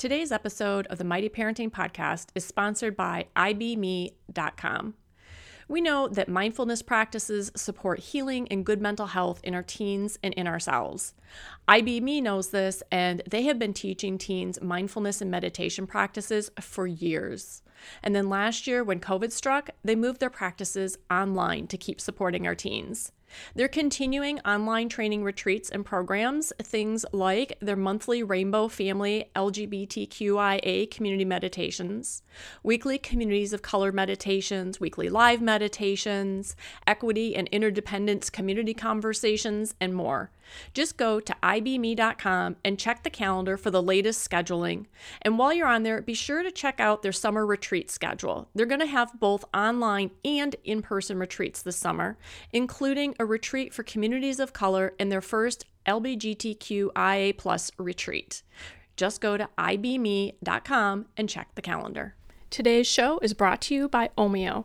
Today's episode of the Mighty Parenting Podcast is sponsored by IBMe.com. We know that mindfulness practices support healing and good mental health in our teens and in ourselves. IBMe knows this, and they have been teaching teens mindfulness and meditation practices for years. And then last year, when COVID struck, they moved their practices online to keep supporting our teens. They're continuing online training retreats and programs, things like their monthly Rainbow Family LGBTQIA community meditations, weekly communities of color meditations, weekly live meditations, equity and interdependence community conversations, and more. Just go to ibme.com and check the calendar for the latest scheduling. And while you're on there, be sure to check out their summer retreat schedule. They're going to have both online and in-person retreats this summer, including a retreat for communities of color and their first LGBTQIA+ retreat. Just go to ibme.com and check the calendar. Today's show is brought to you by Omio.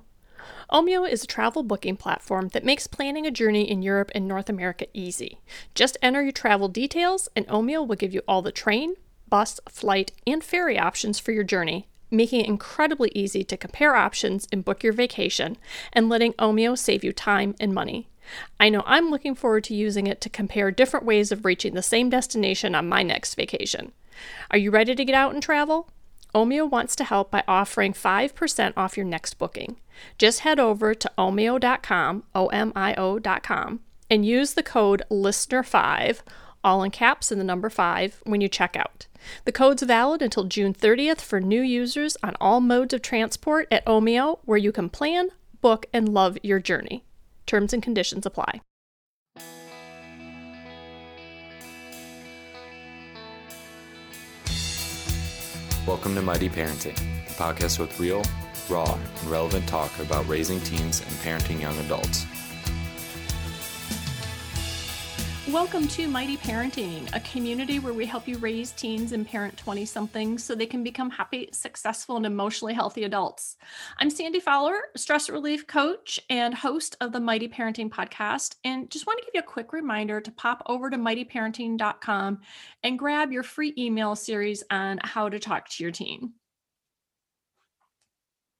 Omio is a travel booking platform that makes planning a journey in Europe and North America easy. Just enter your travel details and Omio will give you all the train, bus, flight, and ferry options for your journey, making it incredibly easy to compare options and book your vacation, and letting Omio save you time and money. I know I'm looking forward to using it to compare different ways of reaching the same destination on my next vacation. Are you ready to get out and travel? Omio wants to help by offering 5% off your next booking. Just head over to omio.com, O-M-I-O.com, and use the code LISTENER5, all in caps and the number 5, when you check out. The code's valid until June 30th for new users on all modes of transport at Omio, where you can plan, book, and love your journey. Terms and conditions apply. Welcome to Mighty Parenting, the podcast with real, raw, and relevant talk about raising teens and parenting young adults. Welcome to Mighty Parenting, a community where we help you raise teens and parent 20-somethings so they can become happy, successful, and emotionally healthy adults. I'm Sandy Fowler, stress relief coach and host of the Mighty Parenting Podcast, and just want to give you a quick reminder to pop over to MightyParenting.com and grab your free email series on how to talk to your teen.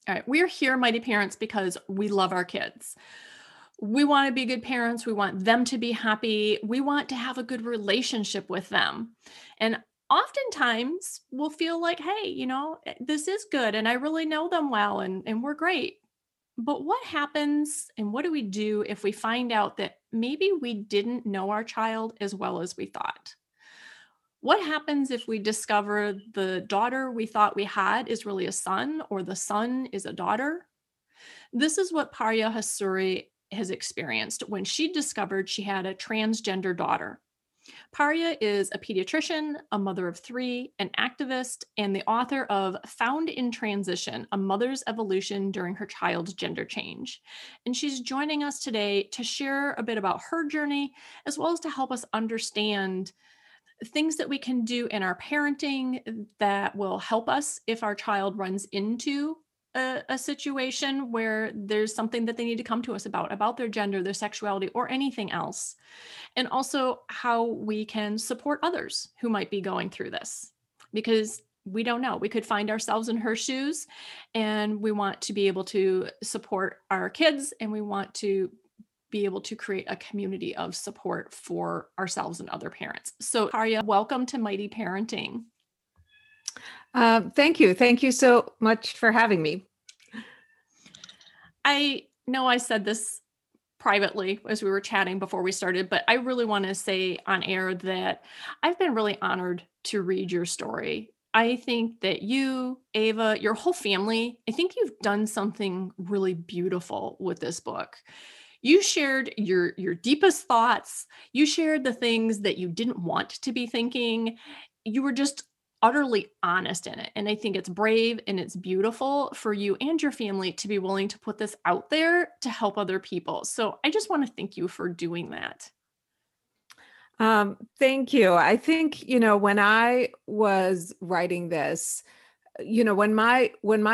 All right, we're here, Mighty Parents, because we love our kids. We want to be good parents. We want them to be happy. We want to have a good relationship with them. And oftentimes we'll feel like, hey, you know, this is good and I really know them well and we're great. But what happens and what do we do if we find out that maybe we didn't know our child as well as we thought? What happens if we discover the daughter we thought we had is really a son, or the son is a daughter? This is what Parya Hasuri has experienced when she discovered she had a transgender daughter. Parya is a pediatrician, a mother of 3, an activist, and the author of Found in Transition, A Mother's Evolution During Her Child's Gender Change. And she's joining us today to share a bit about her journey, as well as to help us understand things that we can do in our parenting that will help us if our child runs into a situation where there's something that they need to come to us about their gender, their sexuality, or anything else. And also how we can support others who might be going through this, because we don't know. We could find ourselves in her shoes, and we want to be able to support our kids, and we want to be able to create a community of support for ourselves and other parents. So Parya, welcome to Mighty Parenting. Thank you so much for having me. I know I said this privately as we were chatting before we started, but I really want to say on air that I've been really honored to read your story. I think that you, Ava, your whole family, I think you've done something really beautiful with this book. You shared your deepest thoughts. You shared the things that you didn't want to be thinking. You were just utterly honest in it. And I think it's brave and it's beautiful for you and your family to be willing to put this out there to help other people. So I just want to thank you for doing that. Thank you. I think, you know, when I was writing this, you know, when my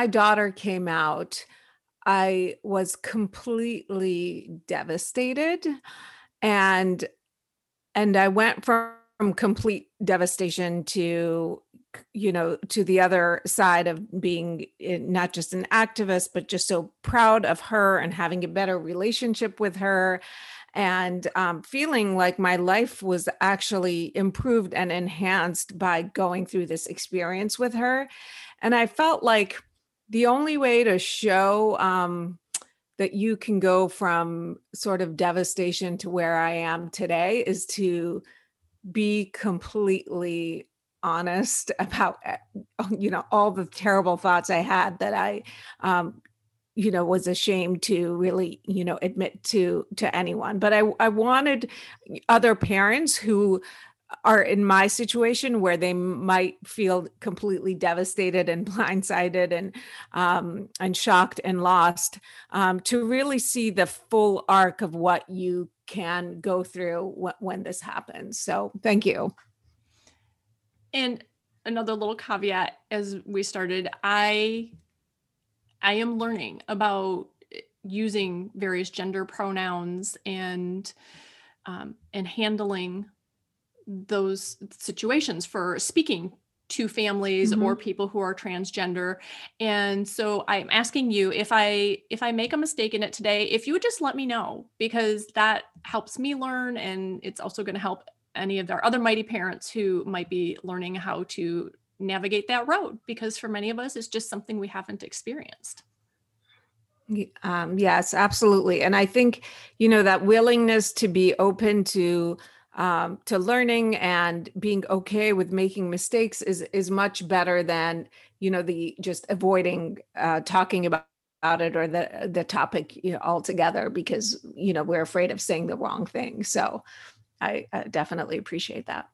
daughter came out, I was completely devastated. And I went from complete devastation to you know, to the other side of being not just an activist, but just so proud of her and having a better relationship with her, and feeling like my life was actually improved and enhanced by going through this experience with her. And I felt like the only way to show that you can go from sort of devastation to where I am today is to be completely honest about, you know, all the terrible thoughts I had that I, you know, was ashamed to really, you know, admit to anyone. But I wanted other parents who are in my situation where they might feel completely devastated and blindsided and shocked and lost, to really see the full arc of what you can go through when this happens. So thank you. And another little caveat as we started, I am learning about using various gender pronouns and handling those situations for speaking to families or people who are transgender. And so I'm asking you, if I make a mistake in it today, if you would just let me know, because that helps me learn, and it's also going to help any of our other mighty parents who might be learning how to navigate that road, because for many of us, it's just something we haven't experienced. Yes, absolutely. And I think, you know, that willingness to be open to learning and being okay with making mistakes is much better than, you know, the just avoiding talking about it or the topic, you know, altogether, because, you know, we're afraid of saying the wrong thing. So I definitely appreciate that.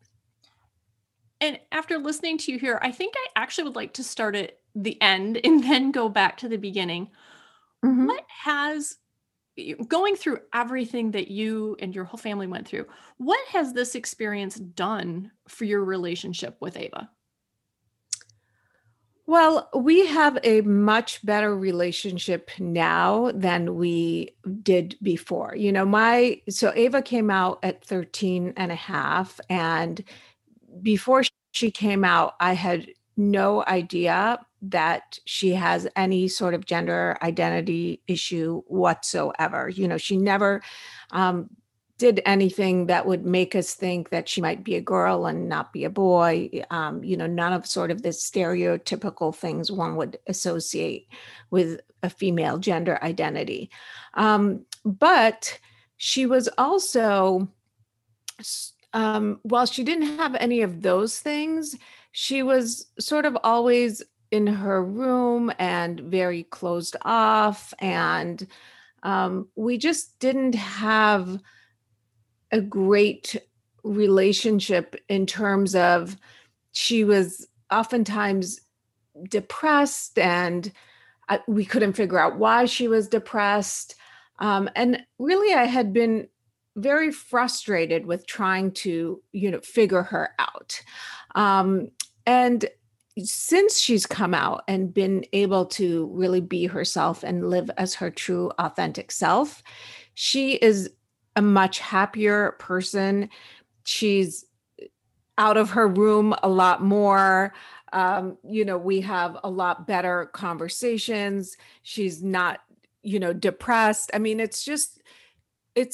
And after listening to you here, I think I actually would like to start at the end and then go back to the beginning. Mm-hmm. Going through everything that you and your whole family went through, what has this experience done for your relationship with Ava? Well, we have a much better relationship now than we did before. You know, so Ava came out at 13 and a half, and before she came out, I had no idea that she has any sort of gender identity issue whatsoever. You know, she never did anything that would make us think that she might be a girl and not be a boy. You know, none of sort of the stereotypical things one would associate with a female gender identity. But she was also, while she didn't have any of those things, she was sort of always in her room and very closed off. And we just didn't have a great relationship in terms of, she was oftentimes depressed and we couldn't figure out why she was depressed. And really, I had been very frustrated with trying to, you know, figure her out. And since she's come out and been able to really be herself and live as her true authentic self, she is a much happier person. She's out of her room a lot more. You know, we have a lot better conversations. She's not, you know, depressed. I mean, it's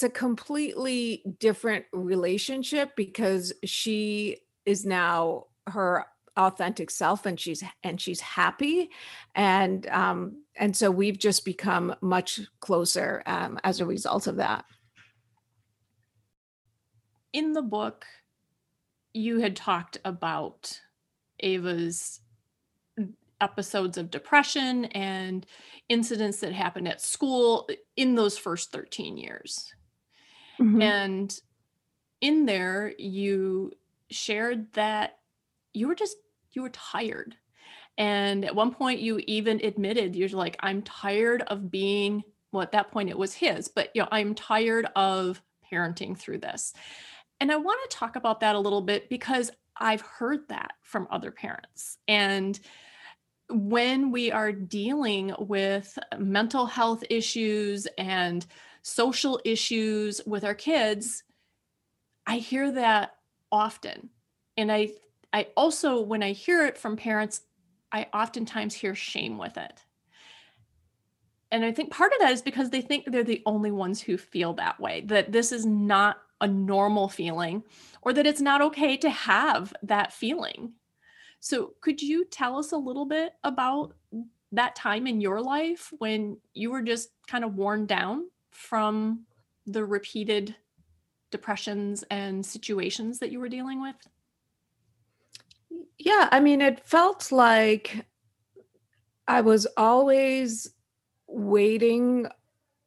a completely different relationship, because she is now her authentic self, and she's happy. And so we've just become much closer as a result of that. In the book, you had talked about Ava's episodes of depression and incidents that happened at school in those first 13 years. Mm-hmm. And in there, you shared that you were tired. And at one point, you even admitted, you're like, I'm tired of being, well, at that point, it was his, but, you know, I'm tired of parenting through this. And I want to talk about that a little bit, because I've heard that from other parents. And when we are dealing with mental health issues and social issues with our kids, I hear that often. And I I also, when I hear it from parents, I oftentimes hear shame with it. And I think part of that is because they think they're the only ones who feel that way, that this is not a normal feeling, or that it's not okay to have that feeling. So could you tell us a little bit about that time in your life when you were just kind of worn down from the repeated depressions and situations that you were dealing with? Yeah, I mean, it felt like I was always waiting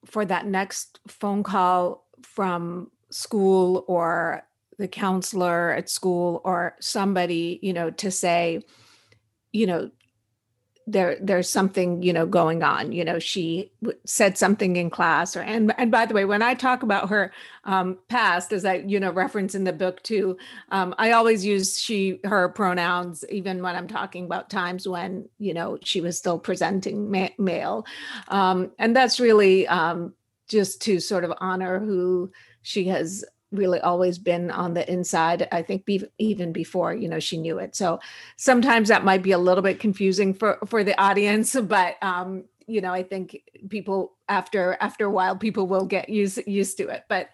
for that next phone call from school or the counselor at school or somebody, you know, to say, you know, there's something, you know, going on, you know, she said something in class, or, and by the way, when I talk about her past, as I, you know, reference in the book too, I always use she, her pronouns, even when I'm talking about times when, you know, she was still presenting male. And that's really just to sort of honor who she has really always been on the inside, I think even before, you know, she knew it. So sometimes that might be a little bit confusing for the audience, but, you know, I think people after a while, people will get used to it. But,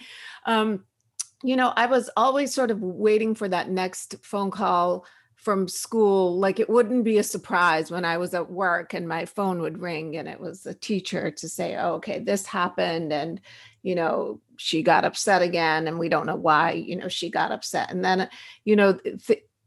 you know, I was always sort of waiting for that next phone call from school. Like, it wouldn't be a surprise when I was at work and my phone would ring and it was a teacher to say, oh, okay, this happened. And, you know, she got upset again and we don't know why, you know, she got upset. And then, you know,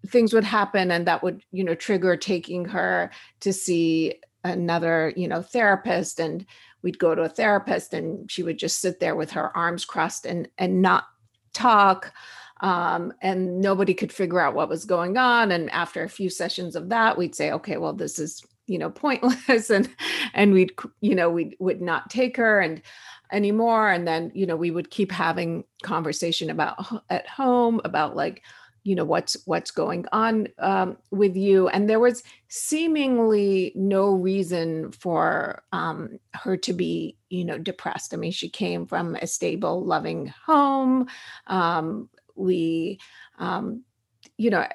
things would happen and that would, you know, trigger taking her to see another, you know, therapist. And we'd go to a therapist and she would just sit there with her arms crossed and not talk. And nobody could figure out what was going on. And after a few sessions of that, we'd say, okay, well, this is, you know, pointless. And we'd, you know, we would not take her and anymore. And then, you know, we would keep having conversation about at home about, like, you know, what's going on with you. And there was seemingly no reason for her to be, you know, depressed. I mean, she came from a stable, loving home. We, you know,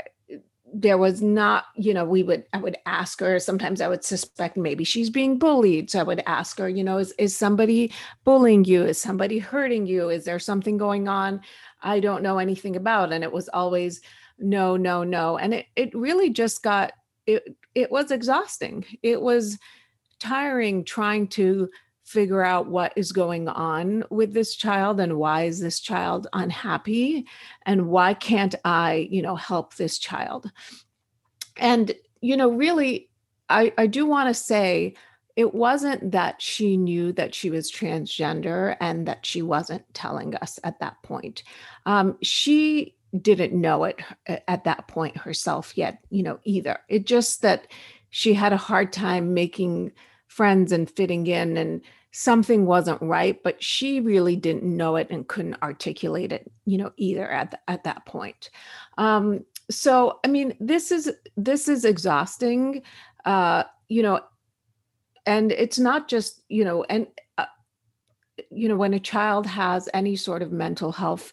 there was not, you know, I would ask her, sometimes I would suspect maybe she's being bullied. So I would ask her, you know, is somebody bullying you? Is somebody hurting you? Is there something going on I don't know anything about? And it was always no, no, no. And it really just got, it was exhausting. It was tiring trying to figure out what is going on with this child and why is this child unhappy and why can't I, you know, help this child. And, you know, really, I do want to say it wasn't that she knew that she was transgender and that she wasn't telling us at that point. She didn't know it at that point herself yet, you know, either. It just that she had a hard time making friends and fitting in, and something wasn't right, but she really didn't know it and couldn't articulate it, you know, either at that point. So, I mean, this is exhausting, you know, and it's not just, you know, and, you know, when a child has any sort of mental health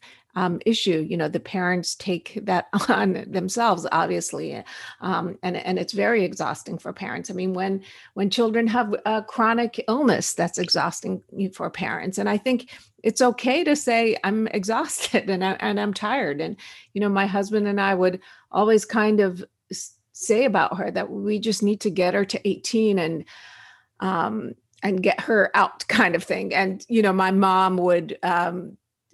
issue, you know, the parents take that on themselves, obviously. And it's very exhausting for parents. I mean, when children have a chronic illness, that's exhausting for parents. And I think it's okay to say, I'm exhausted and I'm tired. And, you know, my husband and I would always kind of say about her that we just need to get her to 18 and get her out, kind of thing. And, you know, my mom would,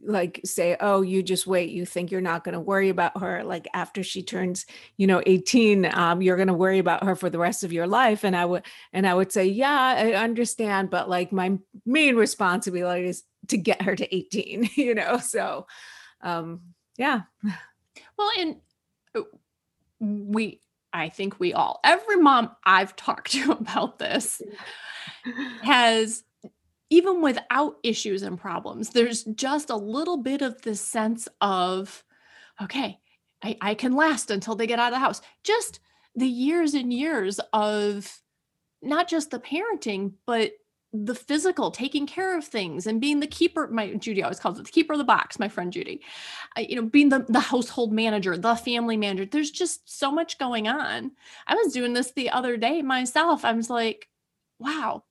like say, oh, you just wait. You think you're not going to worry about her. Like, after she turns, you know, 18, you're going to worry about her for the rest of your life. And I would say, yeah, I understand. But, like, my main responsibility is to get her to 18, you know? So, yeah. Well, and I think we all, every mom I've talked to about this has, even without issues and problems, there's just a little bit of this sense of, okay, I can last until they get out of the house. Just the years and years of not just the parenting, but the physical, taking care of things and being the keeper. My Judy always calls it the keeper of the box, my friend Judy, being the household manager, the family manager. There's just so much going on. I was doing this the other day myself. I was like, wow,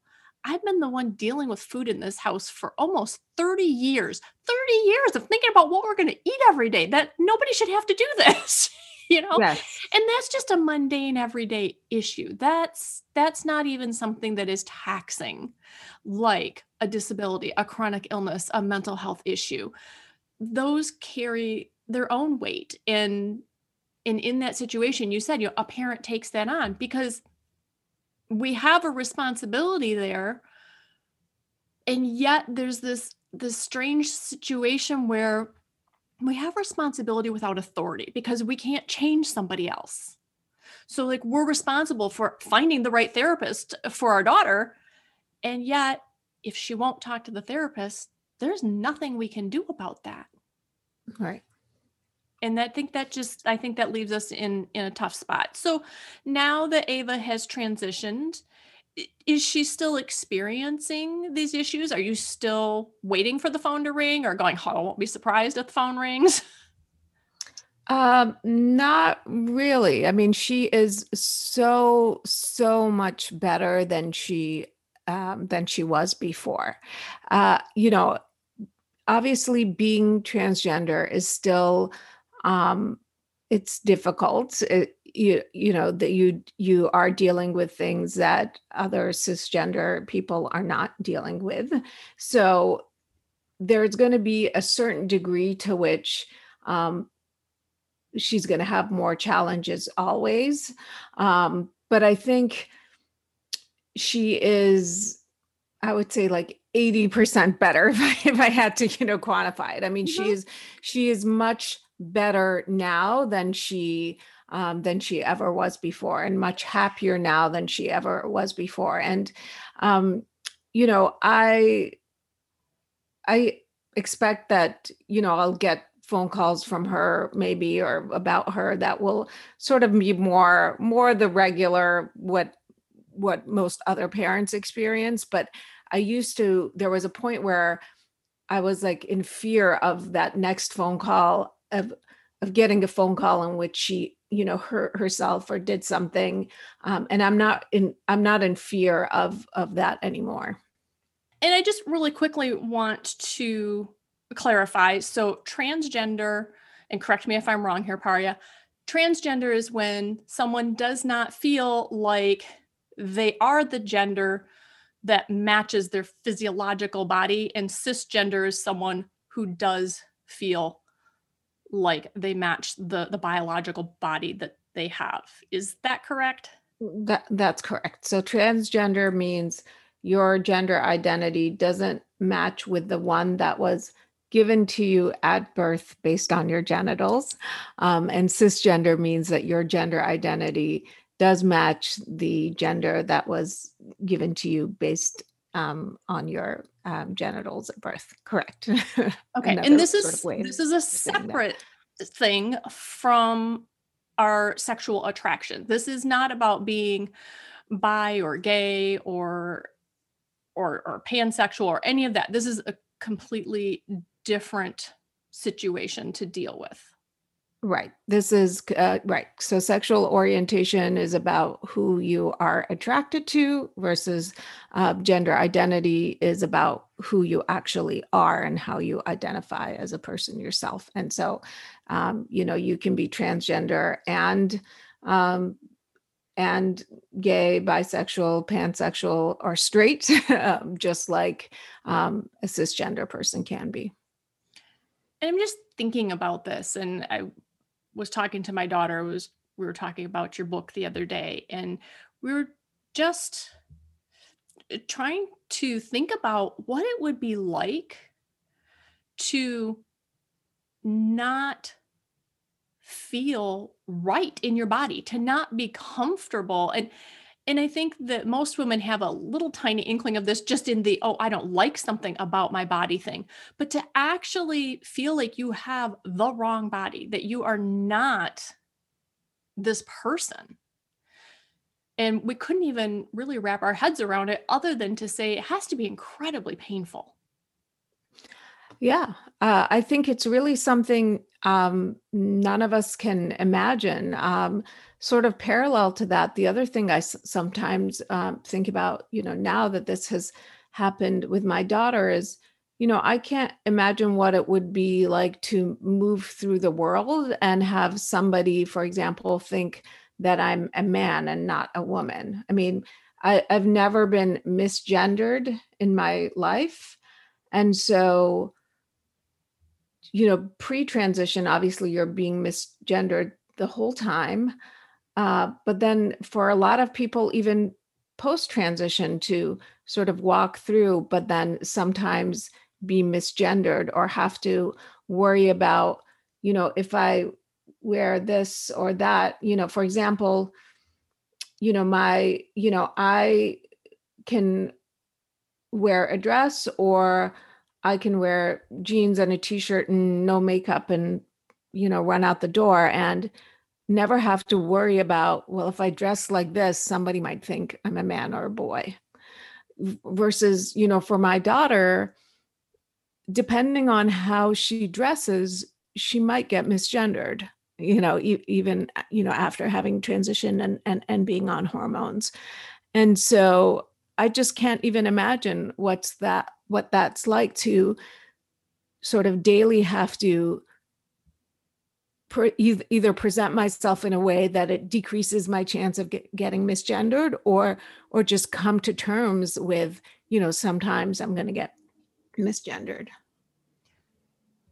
I've been the one dealing with food in this house for almost 30 years, 30 years of thinking about what we're going to eat every day, that nobody should have to do this. Yes. And that's just a mundane everyday issue. That's not even something that is taxing, like a disability, a chronic illness, a mental health issue. Those carry their own weight. And in that situation, you said, a parent takes that on because we have a responsibility there. And yet there's this strange situation where we have responsibility without authority because we can't change somebody else. So like we're responsible for finding the right therapist for our daughter. And yet if she won't talk to the therapist, there's nothing we can do about that. Right. And I think that leaves us in a tough spot. So now that Ava has transitioned, is she still experiencing these issues? Are you still waiting for the phone to ring or going, I won't be surprised if the phone rings? Not really. I mean, she is so much better than she was before. Obviously being transgender is still, it's difficult. You are dealing with things that other cisgender people are not dealing with. So there's going to be a certain degree to which she's going to have more challenges always. But I think she is, I would say, like 80% better if I had to, quantify it. I mean, mm-hmm. she is much better now than she ever was before, and much happier now than she ever was before. And, I expect that, I'll get phone calls from her maybe, or about her, that will sort of be more the regular, what most other parents experience. But there was a point where I was like in fear of that next phone call, of getting a phone call in which she hurt herself or did something. And I'm not in fear of that anymore. And I just really quickly want to clarify. So transgender, and correct me if I'm wrong here, Parya, transgender is when someone does not feel like they are the gender that matches their physiological body, and cisgender is someone who does feel like they match the biological body that they have. Is that correct? That's correct. So transgender means your gender identity doesn't match with the one that was given to you at birth based on your genitals. And cisgender means that your gender identity does match the gender that was given to you based on your genitals at birth. Correct. Okay. And this is a separate thing from our sexual attraction. This is not about being bi or gay or pansexual or any of that. This is a completely different situation to deal with. Right. This is right. So sexual orientation is about who you are attracted to, versus gender identity is about who you actually are and how you identify as a person yourself. And so, you can be transgender and gay, bisexual, pansexual, or straight, just like a cisgender person can be. And I'm just thinking about this, and I was talking to my daughter, we were talking about your book the other day, and we were just trying to think about what it would be like to not feel right in your body, to not be comfortable. And I think that most women have a little tiny inkling of this just in the, I don't like something about my body thing. But to actually feel like you have the wrong body, that you are not this person, And we couldn't even really wrap our heads around it other than to say it has to be incredibly painful. Yeah, I think it's really something none of us can imagine. Sort of parallel to that, the other thing I sometimes think about, you know, now that this has happened with my daughter is, you know, I can't imagine what it would be like to move through the world and have somebody, for example, think that I'm a man and not a woman. I mean, I've never been misgendered in my life. And so, you know, pre-transition, obviously you're being misgendered the whole time. But then for a lot of people, even post-transition to sort of walk through, but then sometimes be misgendered or have to worry about, you know, if I wear this or that, you know, for example, you know, I can wear a dress or I can wear jeans and a t-shirt and no makeup and, you know, run out the door and never have to worry about, well, if I dress like this, somebody might think I'm a man or a boy. Versus, you know, for my daughter, depending on how she dresses, she might get misgendered, you know, even, you know, after having transitioned and being on hormones. And so I just can't even imagine what that's like to sort of daily have to either present myself in a way that it decreases my chance of getting misgendered or just come to terms with, you know, sometimes I'm going to get misgendered.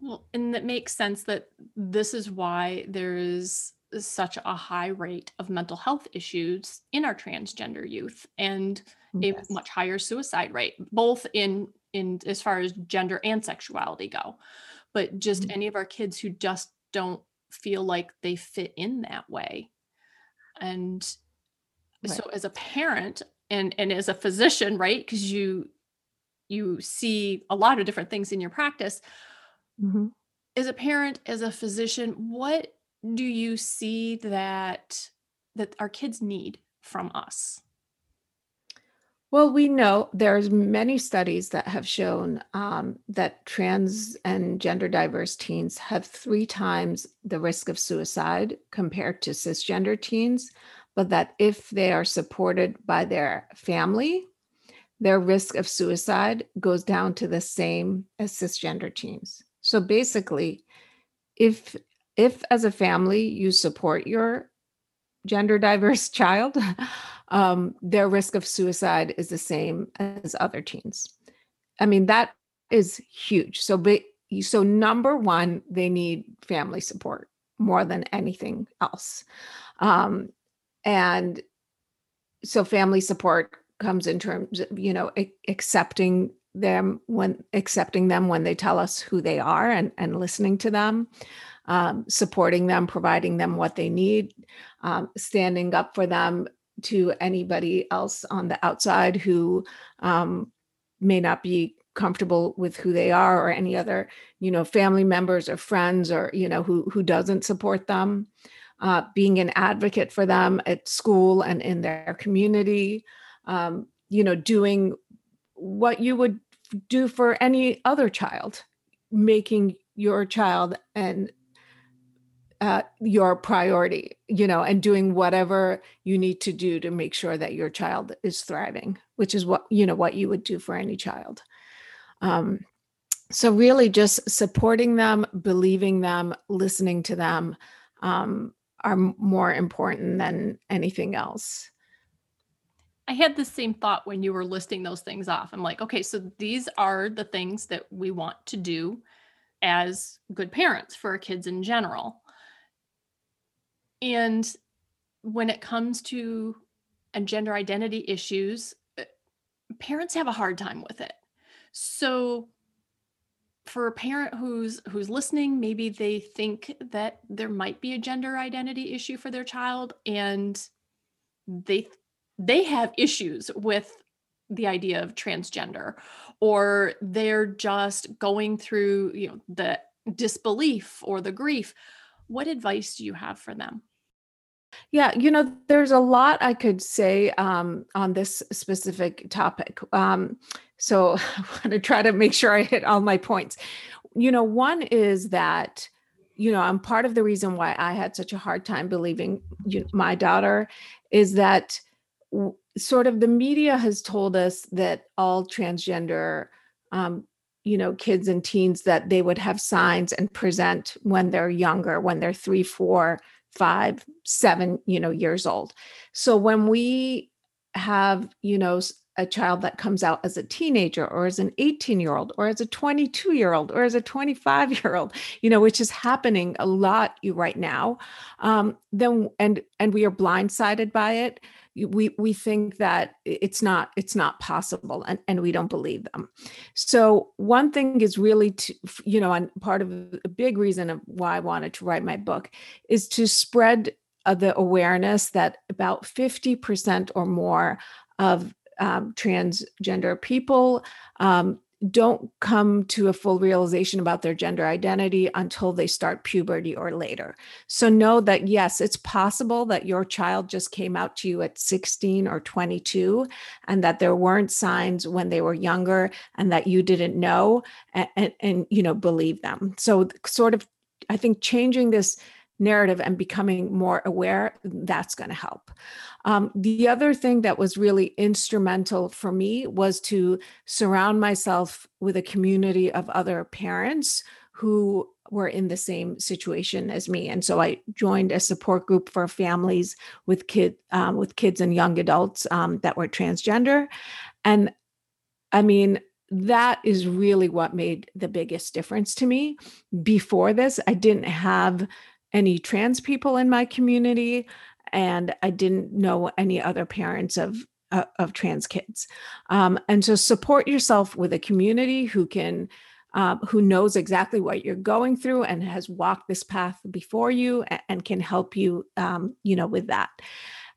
Well, and that makes sense that this is why there is such a high rate of mental health issues in our transgender youth and yes, a much higher suicide rate, both in as far as gender and sexuality go, but just any of our kids who just don't feel like they fit in that way. And so as a parent and as a physician, right, because you see a lot of different things in your practice. Mm-hmm. As a parent, as a physician, what do you see that our kids need from us? Well, we know there's many studies that have shown that trans and gender diverse teens have 3 times the risk of suicide compared to cisgender teens, but that if they are supported by their family, their risk of suicide goes down to the same as cisgender teens. So basically, if as a family you support your gender diverse child, their risk of suicide is the same as other teens. I mean, that is huge. So number one, they need family support more than anything else. And so family support comes in terms of, you know, accepting them when they tell us who they are and listening to them, supporting them, providing them what they need, standing up for them to anybody else on the outside who may not be comfortable with who they are or any other, you know, family members or friends or, you know, who doesn't support them, being an advocate for them at school and in their community, you know, doing what you would do for any other child, making your child and your priority, you know, and doing whatever you need to do to make sure that your child is thriving, which is what, you know, what you would do for any child. So really just supporting them, believing them, listening to them are more important than anything else. I had the same thought when you were listing those things off. I'm like, okay, so these are the things that we want to do as good parents for our kids in general. And when it comes to gender identity issues, parents have a hard time with it. So for a parent who's listening, maybe they think that there might be a gender identity issue for their child and they have issues with the idea of transgender, or they're just going through, you know, the disbelief or the grief. What advice do you have for them? Yeah, there's a lot I could say on this specific topic. So I want to try to make sure I hit all my points. One is that, I'm part of the reason why I had such a hard time believing my daughter is that sort of the media has told us that all transgender kids and teens, that they would have signs and present when they're younger, when they're 3, 4, 5, 7, years old. So when we have, a child that comes out as a teenager or as an 18-year-old or as a 22-year-old or as a 25-year-old, which is happening a lot right now, then we are blindsided by it. We think that it's not possible, and we don't believe them. So one thing is really to, and part of a big reason of why I wanted to write my book is to spread the awareness that about 50% or more of transgender people don't come to a full realization about their gender identity until they start puberty or later. So know that, yes, it's possible that your child just came out to you at 16 or 22, and that there weren't signs when they were younger, and that you didn't know and believe them. So sort of, I think, changing this narrative and becoming more aware, that's going to help. The other thing that was really instrumental for me was to surround myself with a community of other parents who were in the same situation as me. And so I joined a support group for families with kids and young adults that were transgender. And I mean, that is really what made the biggest difference to me. Before this, I didn't have any trans people in my community, and I didn't know any other parents of trans kids. And so support yourself with a community who knows exactly what you're going through and has walked this path before you and can help you, with that.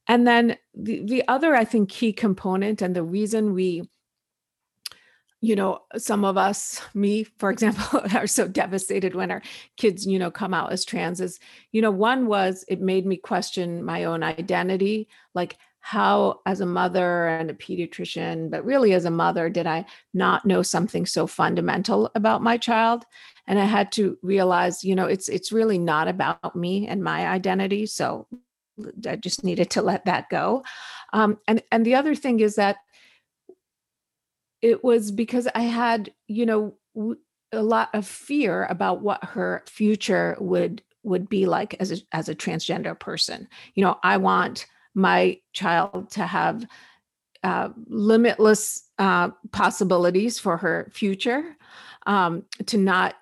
And then the other, I think, key component, and the reason we, some of us, me, for example, are so devastated when our kids, come out as trans is, one was it made me question my own identity. Like, how, as a mother and a pediatrician, but really as a mother, did I not know something so fundamental about my child? And I had to realize, it's really not about me and my identity. So I just needed to let that go. And the other thing is that it was because I had, a lot of fear about what her future would be like as a transgender person. I want my child to have limitless possibilities for her future, to not,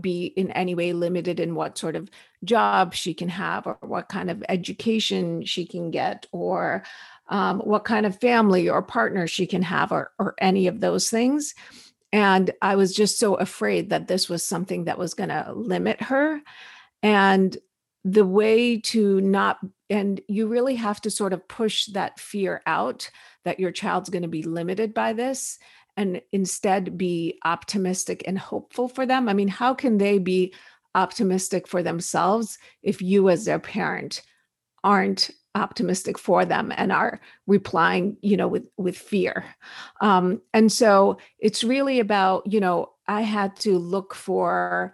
be in any way limited in what sort of job she can have, or what kind of education she can get, or what kind of family or partner she can have, or any of those things. And I was just so afraid that this was something that was going to limit her. And the way to not, and you really have to sort of push that fear out that your child's going to be limited by this, and instead be optimistic and hopeful for them. I mean, how can they be optimistic for themselves if you as their parent aren't optimistic for them and are replying, with fear? And so it's really about, I had to look for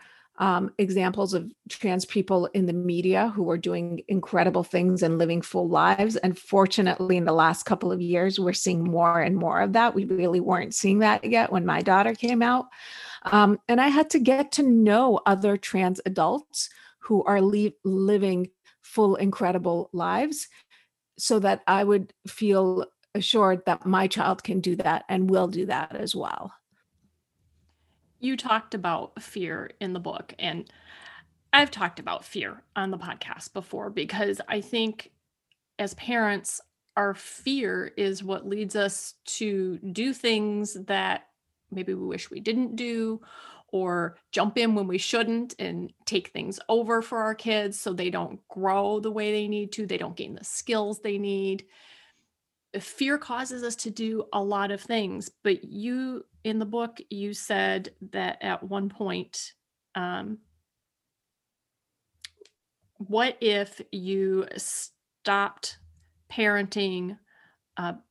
examples of trans people in the media who were doing incredible things and living full lives. And fortunately, in the last couple of years, we're seeing more and more of that. We really weren't seeing that yet when my daughter came out. And I had to get to know other trans adults who are living full, incredible lives, so that I would feel assured that my child can do that and will do that as well. You talked about fear in the book, and I've talked about fear on the podcast before, because I think as parents, our fear is what leads us to do things that maybe we wish we didn't do, or jump in when we shouldn't and take things over for our kids so they don't grow the way they need to, they don't gain the skills they need. Fear causes us to do a lot of things, but you, in the book, you said that at one point, what if you stopped parenting?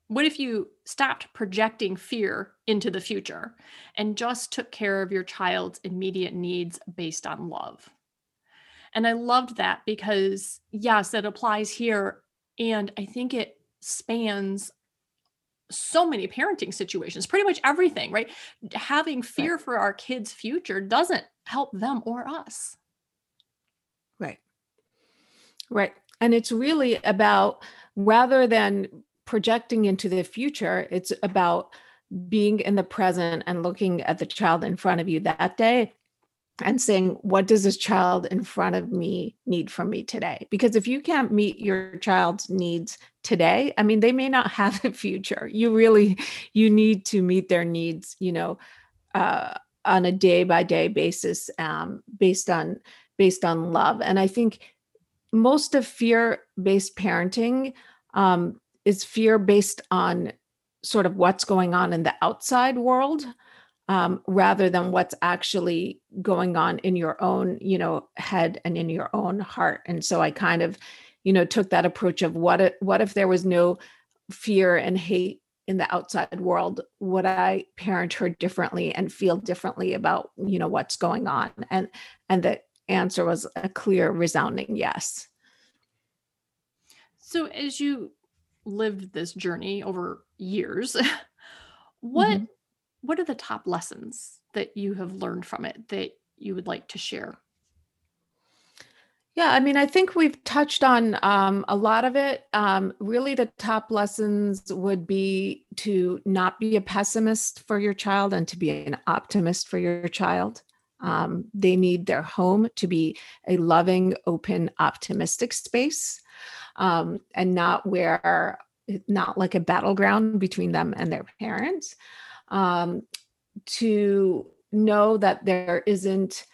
What if you stopped projecting fear into the future and just took care of your child's immediate needs based on love? And I loved that because, yes, it applies here. And I think it spans so many parenting situations, pretty much everything, right? Having fear for our kids' future doesn't help them or us. Right. Right. And it's really about, rather than projecting into the future, it's about being in the present and looking at the child in front of you that day and saying, what does this child in front of me need from me today? Because if you can't meet your child's needs today, I mean, they may not have a future. You need to meet their needs, on a day by day basis, based on love. And I think most of fear-based parenting, is fear based on sort of what's going on in the outside world, rather than what's actually going on in your own, head and in your own heart. And so I kind of, took that approach of what if there was no fear and hate in the outside world? Would I parent her differently and feel differently about, what's going on? And the answer was a clear, resounding yes. So as you lived this journey over years, what are the top lessons that you have learned from it that you would like to share? Yeah, I mean, I think we've touched on a lot of it. Really, the top lessons would be to not be a pessimist for your child and to be an optimist for your child. They need their home to be a loving, open, optimistic space. And not like a battleground between them and their parents, to know that there isn't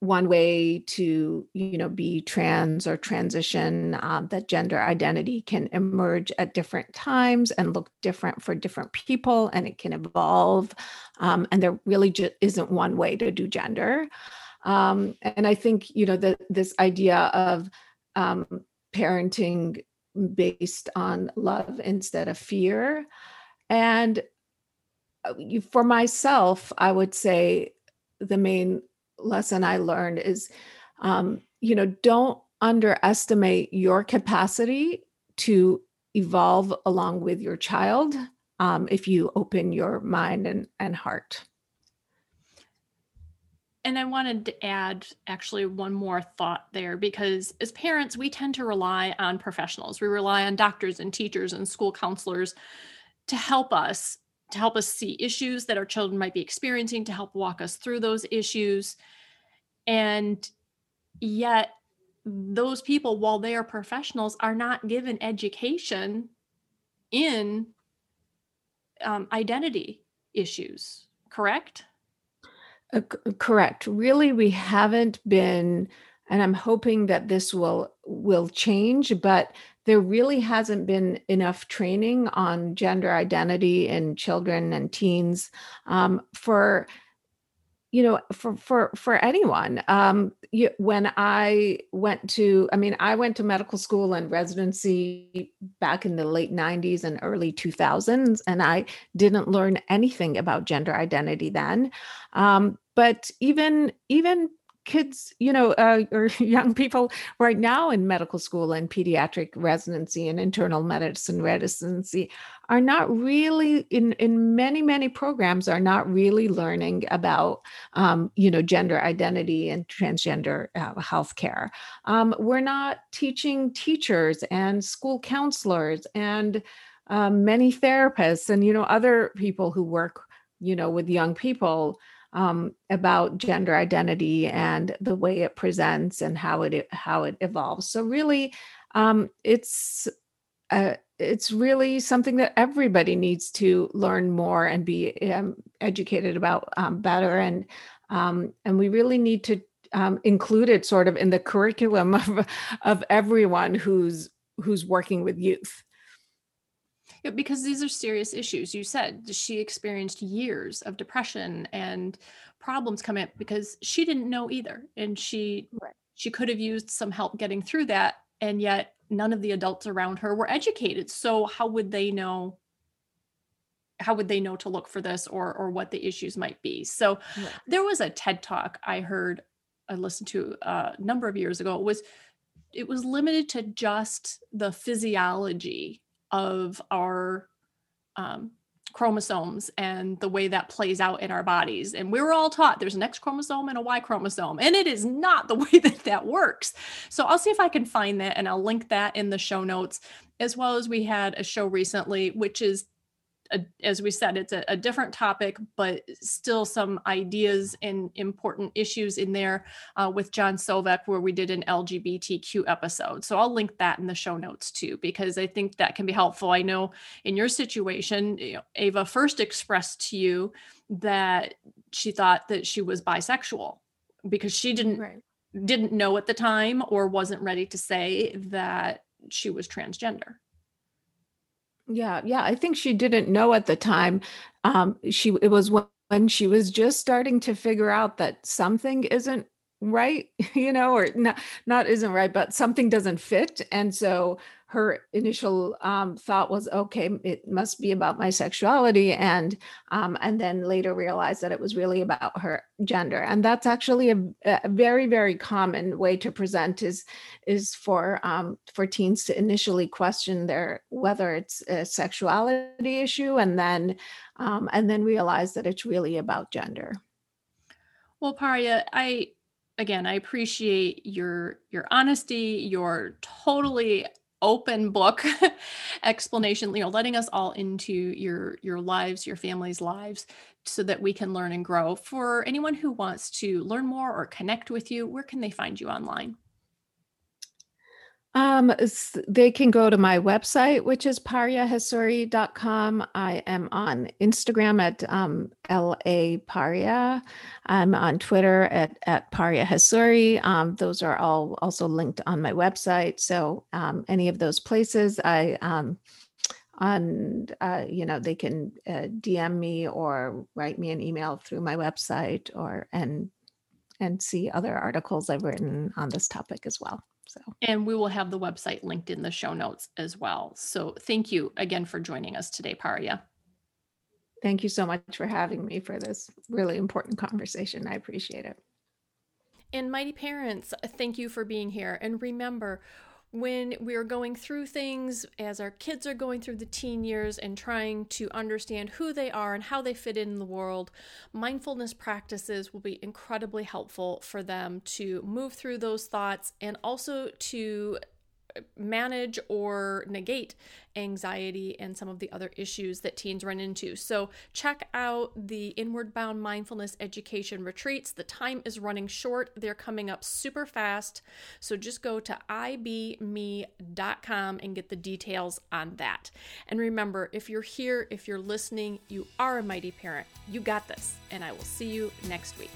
one way to, be trans or transition, that gender identity can emerge at different times and look different for different people, and it can evolve. And there really just isn't one way to do gender. And I think, this idea of, parenting based on love instead of fear. And for myself, I would say the main lesson I learned is, don't underestimate your capacity to evolve along with your child, if you open your mind and heart. And I wanted to add actually one more thought there, because as parents, we tend to rely on professionals. We rely on doctors and teachers and school counselors to help us see issues that our children might be experiencing, to help walk us through those issues. And yet those people, while they are professionals, are not given education in identity issues, correct? Correct. Really, we haven't been, and I'm hoping that this will change, but there really hasn't been enough training on gender identity in children and teens, for anyone. When I went to medical school and residency back in the late 90s and early 2000s, and I didn't learn anything about gender identity then. But even kids, or young people right now in medical school and pediatric residency and internal medicine residency are not really in many programs are not really learning about, gender identity and transgender healthcare. We're not teaching teachers and school counselors and many therapists and, other people who work, with young people, about gender identity and the way it presents and how it evolves. So really, it's really something that everybody needs to learn more and be educated about better. And we really need to include it sort of in the curriculum of everyone who's working with youth. Yeah, because these are serious issues. You said she experienced years of depression and problems come up because she didn't know either. And she could have used some help getting through that. And yet none of the adults around her were educated. So how would they know? How would they know to look for this or what the issues might be? So yeah. There was a TED Talk I listened to a number of years ago. It was limited to just the physiology of our chromosomes and the way that plays out in our bodies. And we were all taught there's an X chromosome and a Y chromosome, and it is not the way that works. So I'll see if I can find that, and I'll link that in the show notes, as well as we had a show recently, which is, as we said, it's a different topic, but still some ideas and important issues in there with John Sovek, where we did an LGBTQ episode. So I'll link that in the show notes too, because I think that can be helpful. I know in your situation, Ava first expressed to you that she thought that she was bisexual because she didn't know at the time, or wasn't ready to say, that she was transgender. Yeah. I think she didn't know at the time. It was when she was just starting to figure out that something isn't right, or not isn't right, but something doesn't fit. And so her initial thought was, okay, it must be about my sexuality, and then later realized that it was really about her gender. And that's actually a very, very common way to present is for teens to initially question whether it's a sexuality issue, and then realize that it's really about gender. Well, Parya, I appreciate your honesty, your totally open book explanation, letting us all into your lives, your family's lives, so that we can learn and grow. For anyone who wants to learn more or connect with you, where can they find you online? They can go to my website, which is paryahasuri.com. I am on Instagram at LA Parya. I'm on Twitter at Parya Hasuri. Those are all also linked on my website. So any of those places, they can DM me or write me an email through my website, and see other articles I've written on this topic as well. So. And we will have the website linked in the show notes as well. So thank you again for joining us today, Parya. Thank you so much for having me for this really important conversation. I appreciate it. And Mighty Parents, thank you for being here. And remember, when we're going through things, as our kids are going through the teen years and trying to understand who they are and how they fit in the world, mindfulness practices will be incredibly helpful for them to move through those thoughts, and also to manage or negate anxiety and some of the other issues that teens run into. So check out the Inward Bound Mindfulness Education retreats. The time is running short. They're coming up super fast. So just go to ibme.com and get the details on that. And remember, if you're here, if you're listening, you are a mighty parent. You got this. And I will see you next week.